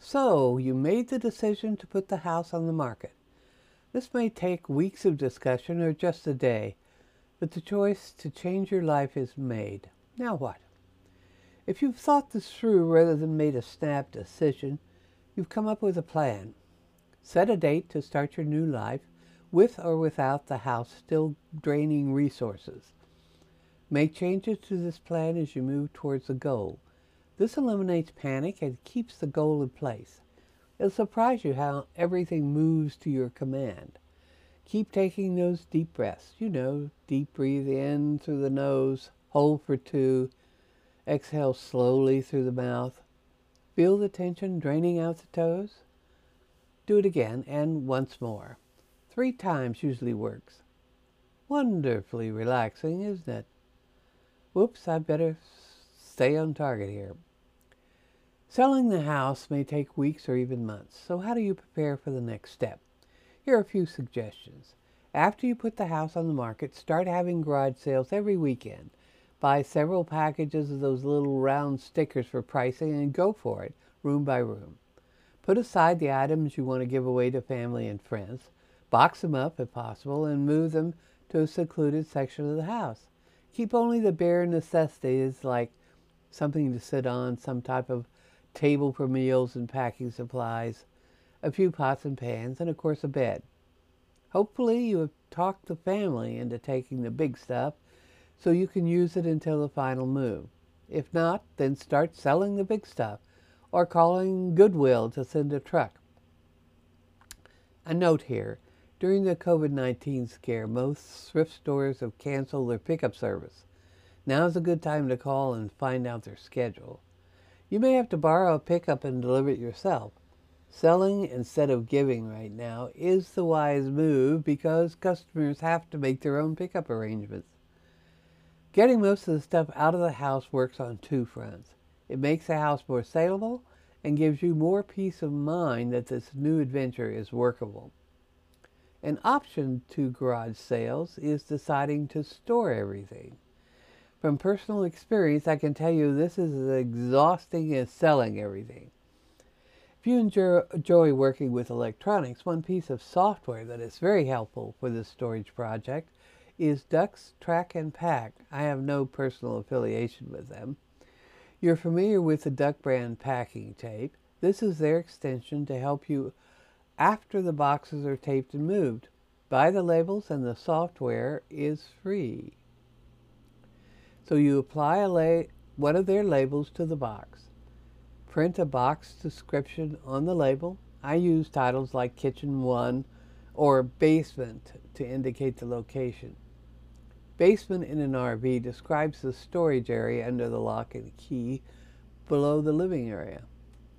So, you made the decision to put the house on the market. This may take weeks of discussion or just a day, but the choice to change your life is made. Now what? If you've thought this through rather than made a snap decision, you've come up with a plan. Set a date to start your new life with or without the house still draining resources. Make changes to this plan as you move towards the goal. This eliminates panic and keeps the goal in place. It'll surprise you how everything moves to your command. Keep taking those deep breaths. You know, deep breathe in through the nose, hold for 2, exhale slowly through the mouth. Feel the tension draining out the toes. Do it again and once more. 3 times usually works. Wonderfully relaxing, isn't it? Whoops, I better stay on target here. Selling the house may take weeks or even months, so how do you prepare for the next step? Here are a few suggestions. After you put the house on the market, start having garage sales every weekend. Buy several packages of those little round stickers for pricing and go for it, room by room. Put aside the items you want to give away to family and friends, box them up if possible, and move them to a secluded section of the house. Keep only the bare necessities like something to sit on, some type of table for meals and packing supplies, a few pots and pans, and of course a bed. Hopefully you have talked the family into taking the big stuff so you can use it until the final move. If not, then start selling the big stuff or calling Goodwill to send a truck. A note here, during the COVID-19 scare, most thrift stores have canceled their pickup service. Now's a good time to call and find out their schedule. You may have to borrow a pickup and deliver it yourself. Selling instead of giving right now is the wise move because customers have to make their own pickup arrangements. Getting most of the stuff out of the house works on 2 fronts. It makes the house more saleable and gives you more peace of mind that this new adventure is workable. An option to garage sales is deciding to store everything. From personal experience, I can tell you this is as exhausting as selling everything. If you enjoy working with electronics, one piece of software that is very helpful for this storage project is Duck's Track and Pack. I have no personal affiliation with them. You're familiar with the Duck brand packing tape. This is their extension to help you after the boxes are taped and moved. Buy the labels and the software is free. So you apply one of their labels to the box. Print a box description on the label. I use titles like Kitchen 1 or Basement to indicate the location. Basement in an RV describes the storage area under the lock and key below the living area.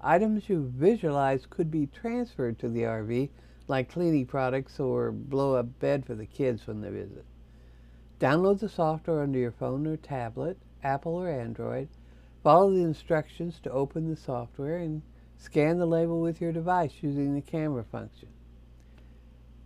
Items you visualize could be transferred to the RV like cleaning products or blow-up bed for the kids when they visit. Download the software onto your phone or tablet, Apple or Android. Follow the instructions to open the software and scan the label with your device using the camera function.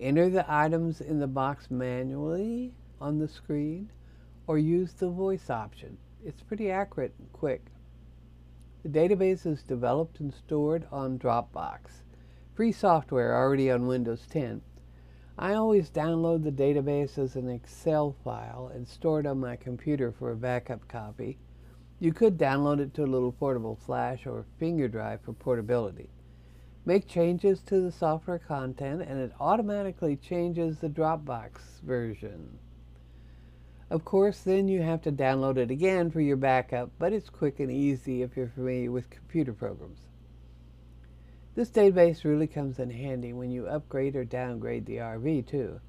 Enter the items in the box manually on the screen or use the voice option. It's pretty accurate and quick. The database is developed and stored on Dropbox. Free software already on Windows 10. I always download the database as an Excel file and store it on my computer for a backup copy. You could download it to a little portable flash or finger drive for portability. Make changes to the software content and it automatically changes the Dropbox version. Of course, then you have to download it again for your backup, but it's quick and easy if you're familiar with computer programs. This database really comes in handy when you upgrade or downgrade the RV, too.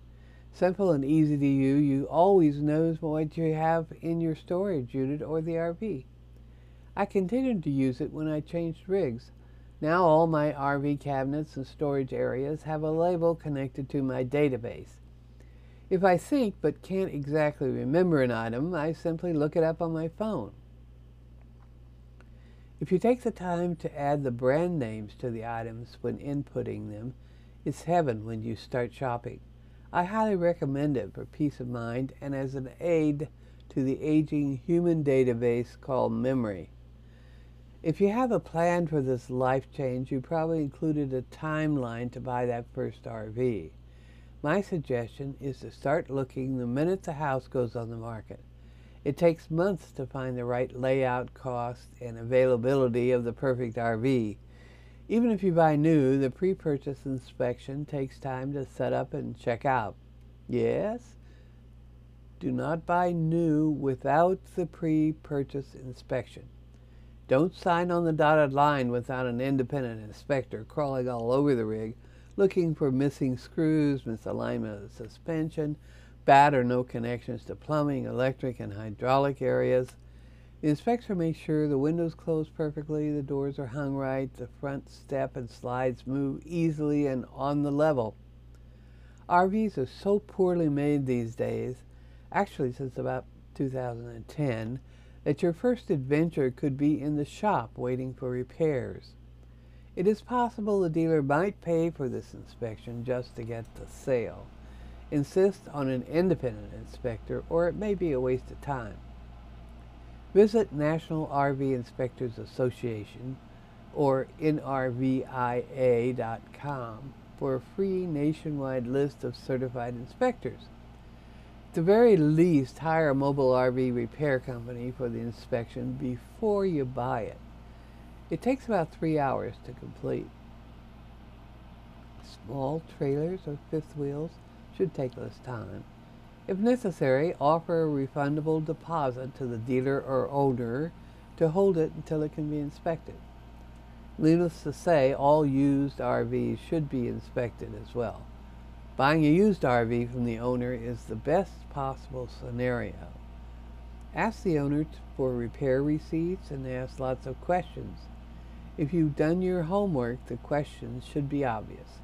Simple and easy to use, you always know what you have in your storage unit or the RV. I continued to use it when I changed rigs. Now all my RV cabinets and storage areas have a label connected to my database. If I think but can't exactly remember an item, I simply look it up on my phone. If you take the time to add the brand names to the items when inputting them, it's heaven when you start shopping. I highly recommend it for peace of mind and as an aid to the aging human database called memory. If you have a plan for this life change, you probably included a timeline to buy that first RV. My suggestion is to start looking the minute the house goes on the market. It takes months to find the right layout, cost, and availability of the perfect RV. Even if you buy new, the pre-purchase inspection takes time to set up and check out. Yes? Do not buy new without the pre-purchase inspection. Don't sign on the dotted line without an independent inspector crawling all over the rig looking for missing screws, misalignment of the suspension, bad or no connections to plumbing, electric, and hydraulic areas. The inspector makes sure the windows close perfectly, the doors are hung right, the front step and slides move easily and on the level. RVs are so poorly made these days, actually since about 2010, that your first adventure could be in the shop waiting for repairs. It is possible the dealer might pay for this inspection just to get the sale. Insist on an independent inspector, or it may be a waste of time. Visit National RV Inspectors Association or nrvia.com for a free nationwide list of certified inspectors. At the very least, hire a mobile RV repair company for the inspection before you buy it. It takes about 3 hours to complete. Small trailers or fifth wheels should take less time. If necessary, offer a refundable deposit to the dealer or owner to hold it until it can be inspected. Needless to say, all used RVs should be inspected as well. Buying a used RV from the owner is the best possible scenario. Ask the owner for repair receipts and ask lots of questions. If you've done your homework, the questions should be obvious.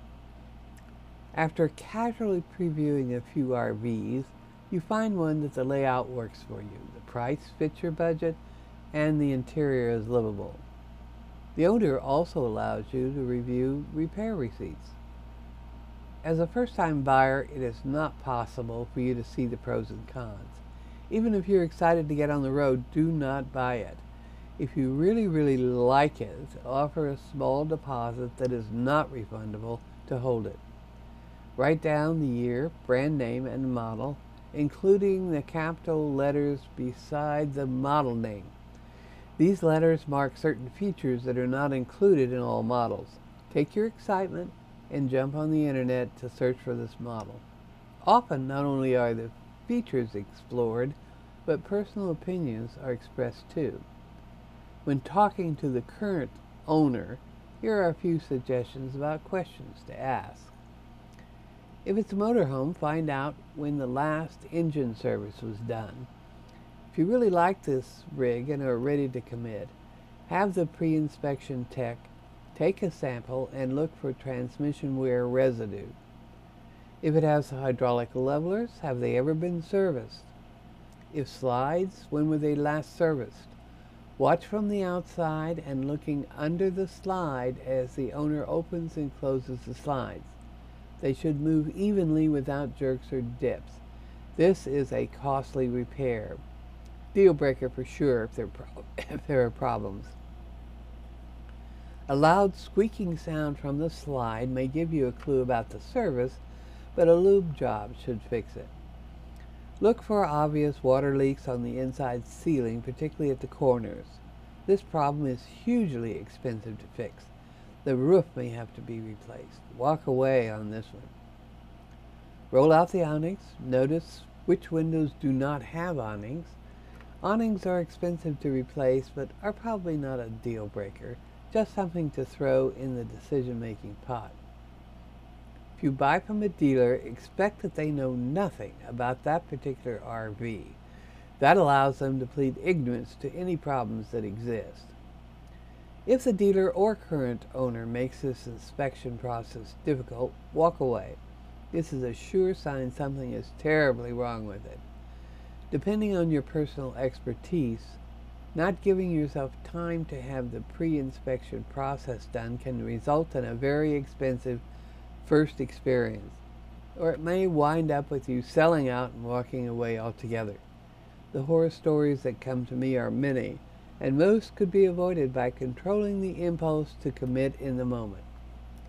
After casually previewing a few RVs, you find one that the layout works for you, the price fits your budget, and the interior is livable. The owner also allows you to review repair receipts. As a first-time buyer, it is not possible for you to see the pros and cons. Even if you're excited to get on the road, do not buy it. If you really like it, offer a small deposit that is not refundable to hold it. Write down the year, brand name, and model, including the capital letters beside the model name. These letters mark certain features that are not included in all models. Take your excitement and jump on the internet to search for this model. Often, not only are the features explored, but personal opinions are expressed too. When talking to the current owner, here are a few suggestions about questions to ask. If it's a motorhome, find out when the last engine service was done. If you really like this rig and are ready to commit, have the pre-inspection tech take a sample and look for transmission wear residue. If it has hydraulic levelers, have they ever been serviced? If slides, when were they last serviced? Watch from the outside and looking under the slide as the owner opens and closes the slides. They should move evenly without jerks or dips. This is a costly repair. Deal breaker for sure if there are problems. A loud squeaking sound from the slide may give you a clue about the service, but a lube job should fix it. Look for obvious water leaks on the inside ceiling, particularly at the corners. This problem is hugely expensive to fix. The roof may have to be replaced. Walk away on this one. Roll out the awnings. Notice which windows do not have awnings. Awnings are expensive to replace, but are probably not a deal breaker. Just something to throw in the decision-making pot. If you buy from a dealer, expect that they know nothing about that particular RV. That allows them to plead ignorance to any problems that exist. If the dealer or current owner makes this inspection process difficult, walk away. This is a sure sign something is terribly wrong with it. Depending on your personal expertise, not giving yourself time to have the pre-inspection process done can result in a very expensive first experience, or it may wind up with you selling out and walking away altogether. The horror stories that come to me are many, and most could be avoided by controlling the impulse to commit in the moment.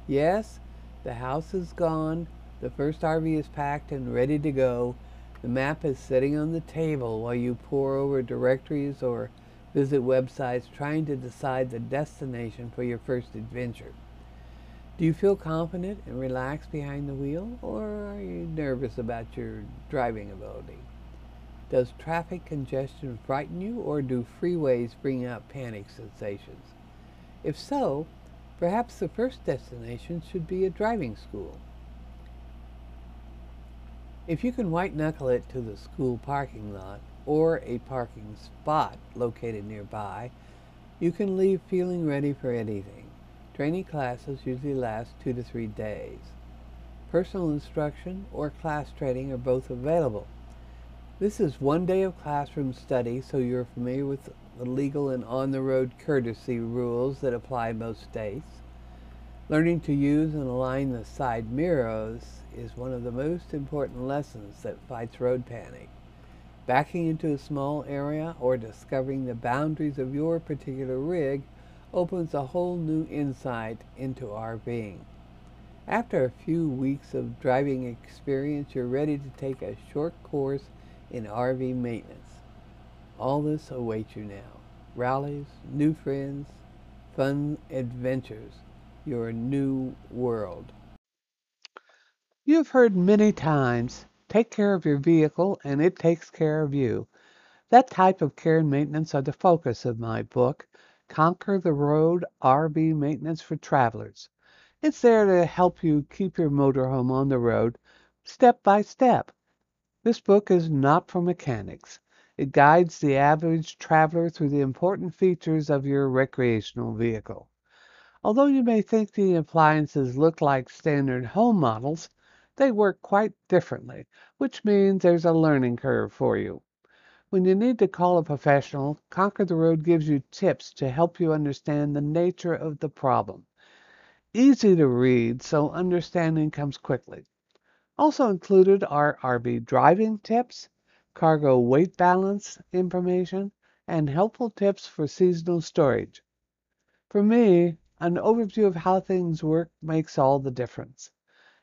Yes, the house is gone, the first RV is packed and ready to go, the map is sitting on the table while you pore over directories or visit websites trying to decide the destination for your first adventure. Do you feel confident and relaxed behind the wheel, or are you nervous about your driving ability? Does traffic congestion frighten you, or do freeways bring out panic sensations? If so, perhaps the first destination should be a driving school. If you can white-knuckle it to the school parking lot or a parking spot located nearby, you can leave feeling ready for anything. Training classes usually last 2 to 3 days. Personal instruction or class training are both available. This is one day of classroom study, so you're familiar with the legal and on-the-road courtesy rules that apply most states. Learning to use and align the side mirrors is one of the most important lessons that fights road panic. Backing into a small area or discovering the boundaries of your particular rig opens a whole new insight into RVing. After a few weeks of driving experience, you're ready to take a short course in RV maintenance. All this awaits you now. Rallies, new friends, fun adventures. Your new world. You've heard many times, take care of your vehicle and it takes care of you. That type of care and maintenance are the focus of my book, Conquer the Road RV Maintenance for Travelers. It's there to help you keep your motorhome on the road step by step. This book is not for mechanics. It guides the average traveler through the important features of your recreational vehicle. Although you may think the appliances look like standard home models, they work quite differently, which means there's a learning curve for you. When you need to call a professional, Conquer the Road gives you tips to help you understand the nature of the problem. Easy to read, so understanding comes quickly. Also included are RV driving tips, cargo weight balance information, and helpful tips for seasonal storage. For me, an overview of how things work makes all the difference.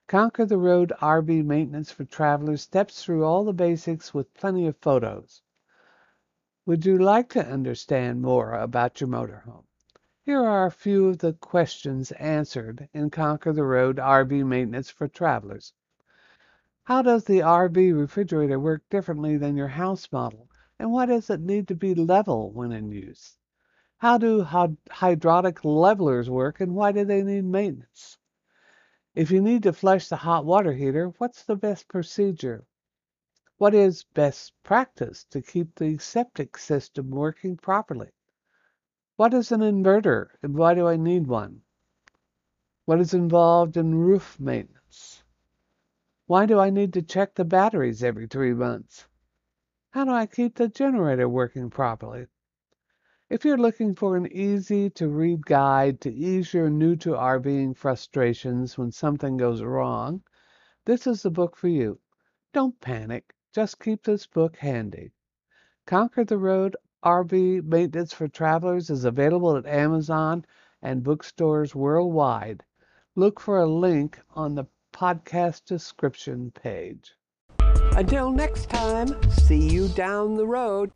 Conquer the Road RV Maintenance for Travelers steps through all the basics with plenty of photos. Would you like to understand more about your motorhome? Here are a few of the questions answered in Conquer the Road RV Maintenance for Travelers. How does the RV refrigerator work differently than your house model, and why does it need to be level when in use? How do hydraulic levelers work, and why do they need maintenance? If you need to flush the hot water heater, what's the best procedure? What is best practice to keep the septic system working properly? What is an inverter, and why do I need one? What is involved in roof maintenance? Why do I need to check the batteries every 3 months? How do I keep the generator working properly? If you're looking for an easy-to-read guide to ease your new-to-RVing frustrations when something goes wrong, this is the book for you. Don't panic. Just keep this book handy. Conquer the Road RV Maintenance for Travelers is available at Amazon and bookstores worldwide. Look for a link on the podcast description page. Until next time, see you down the road.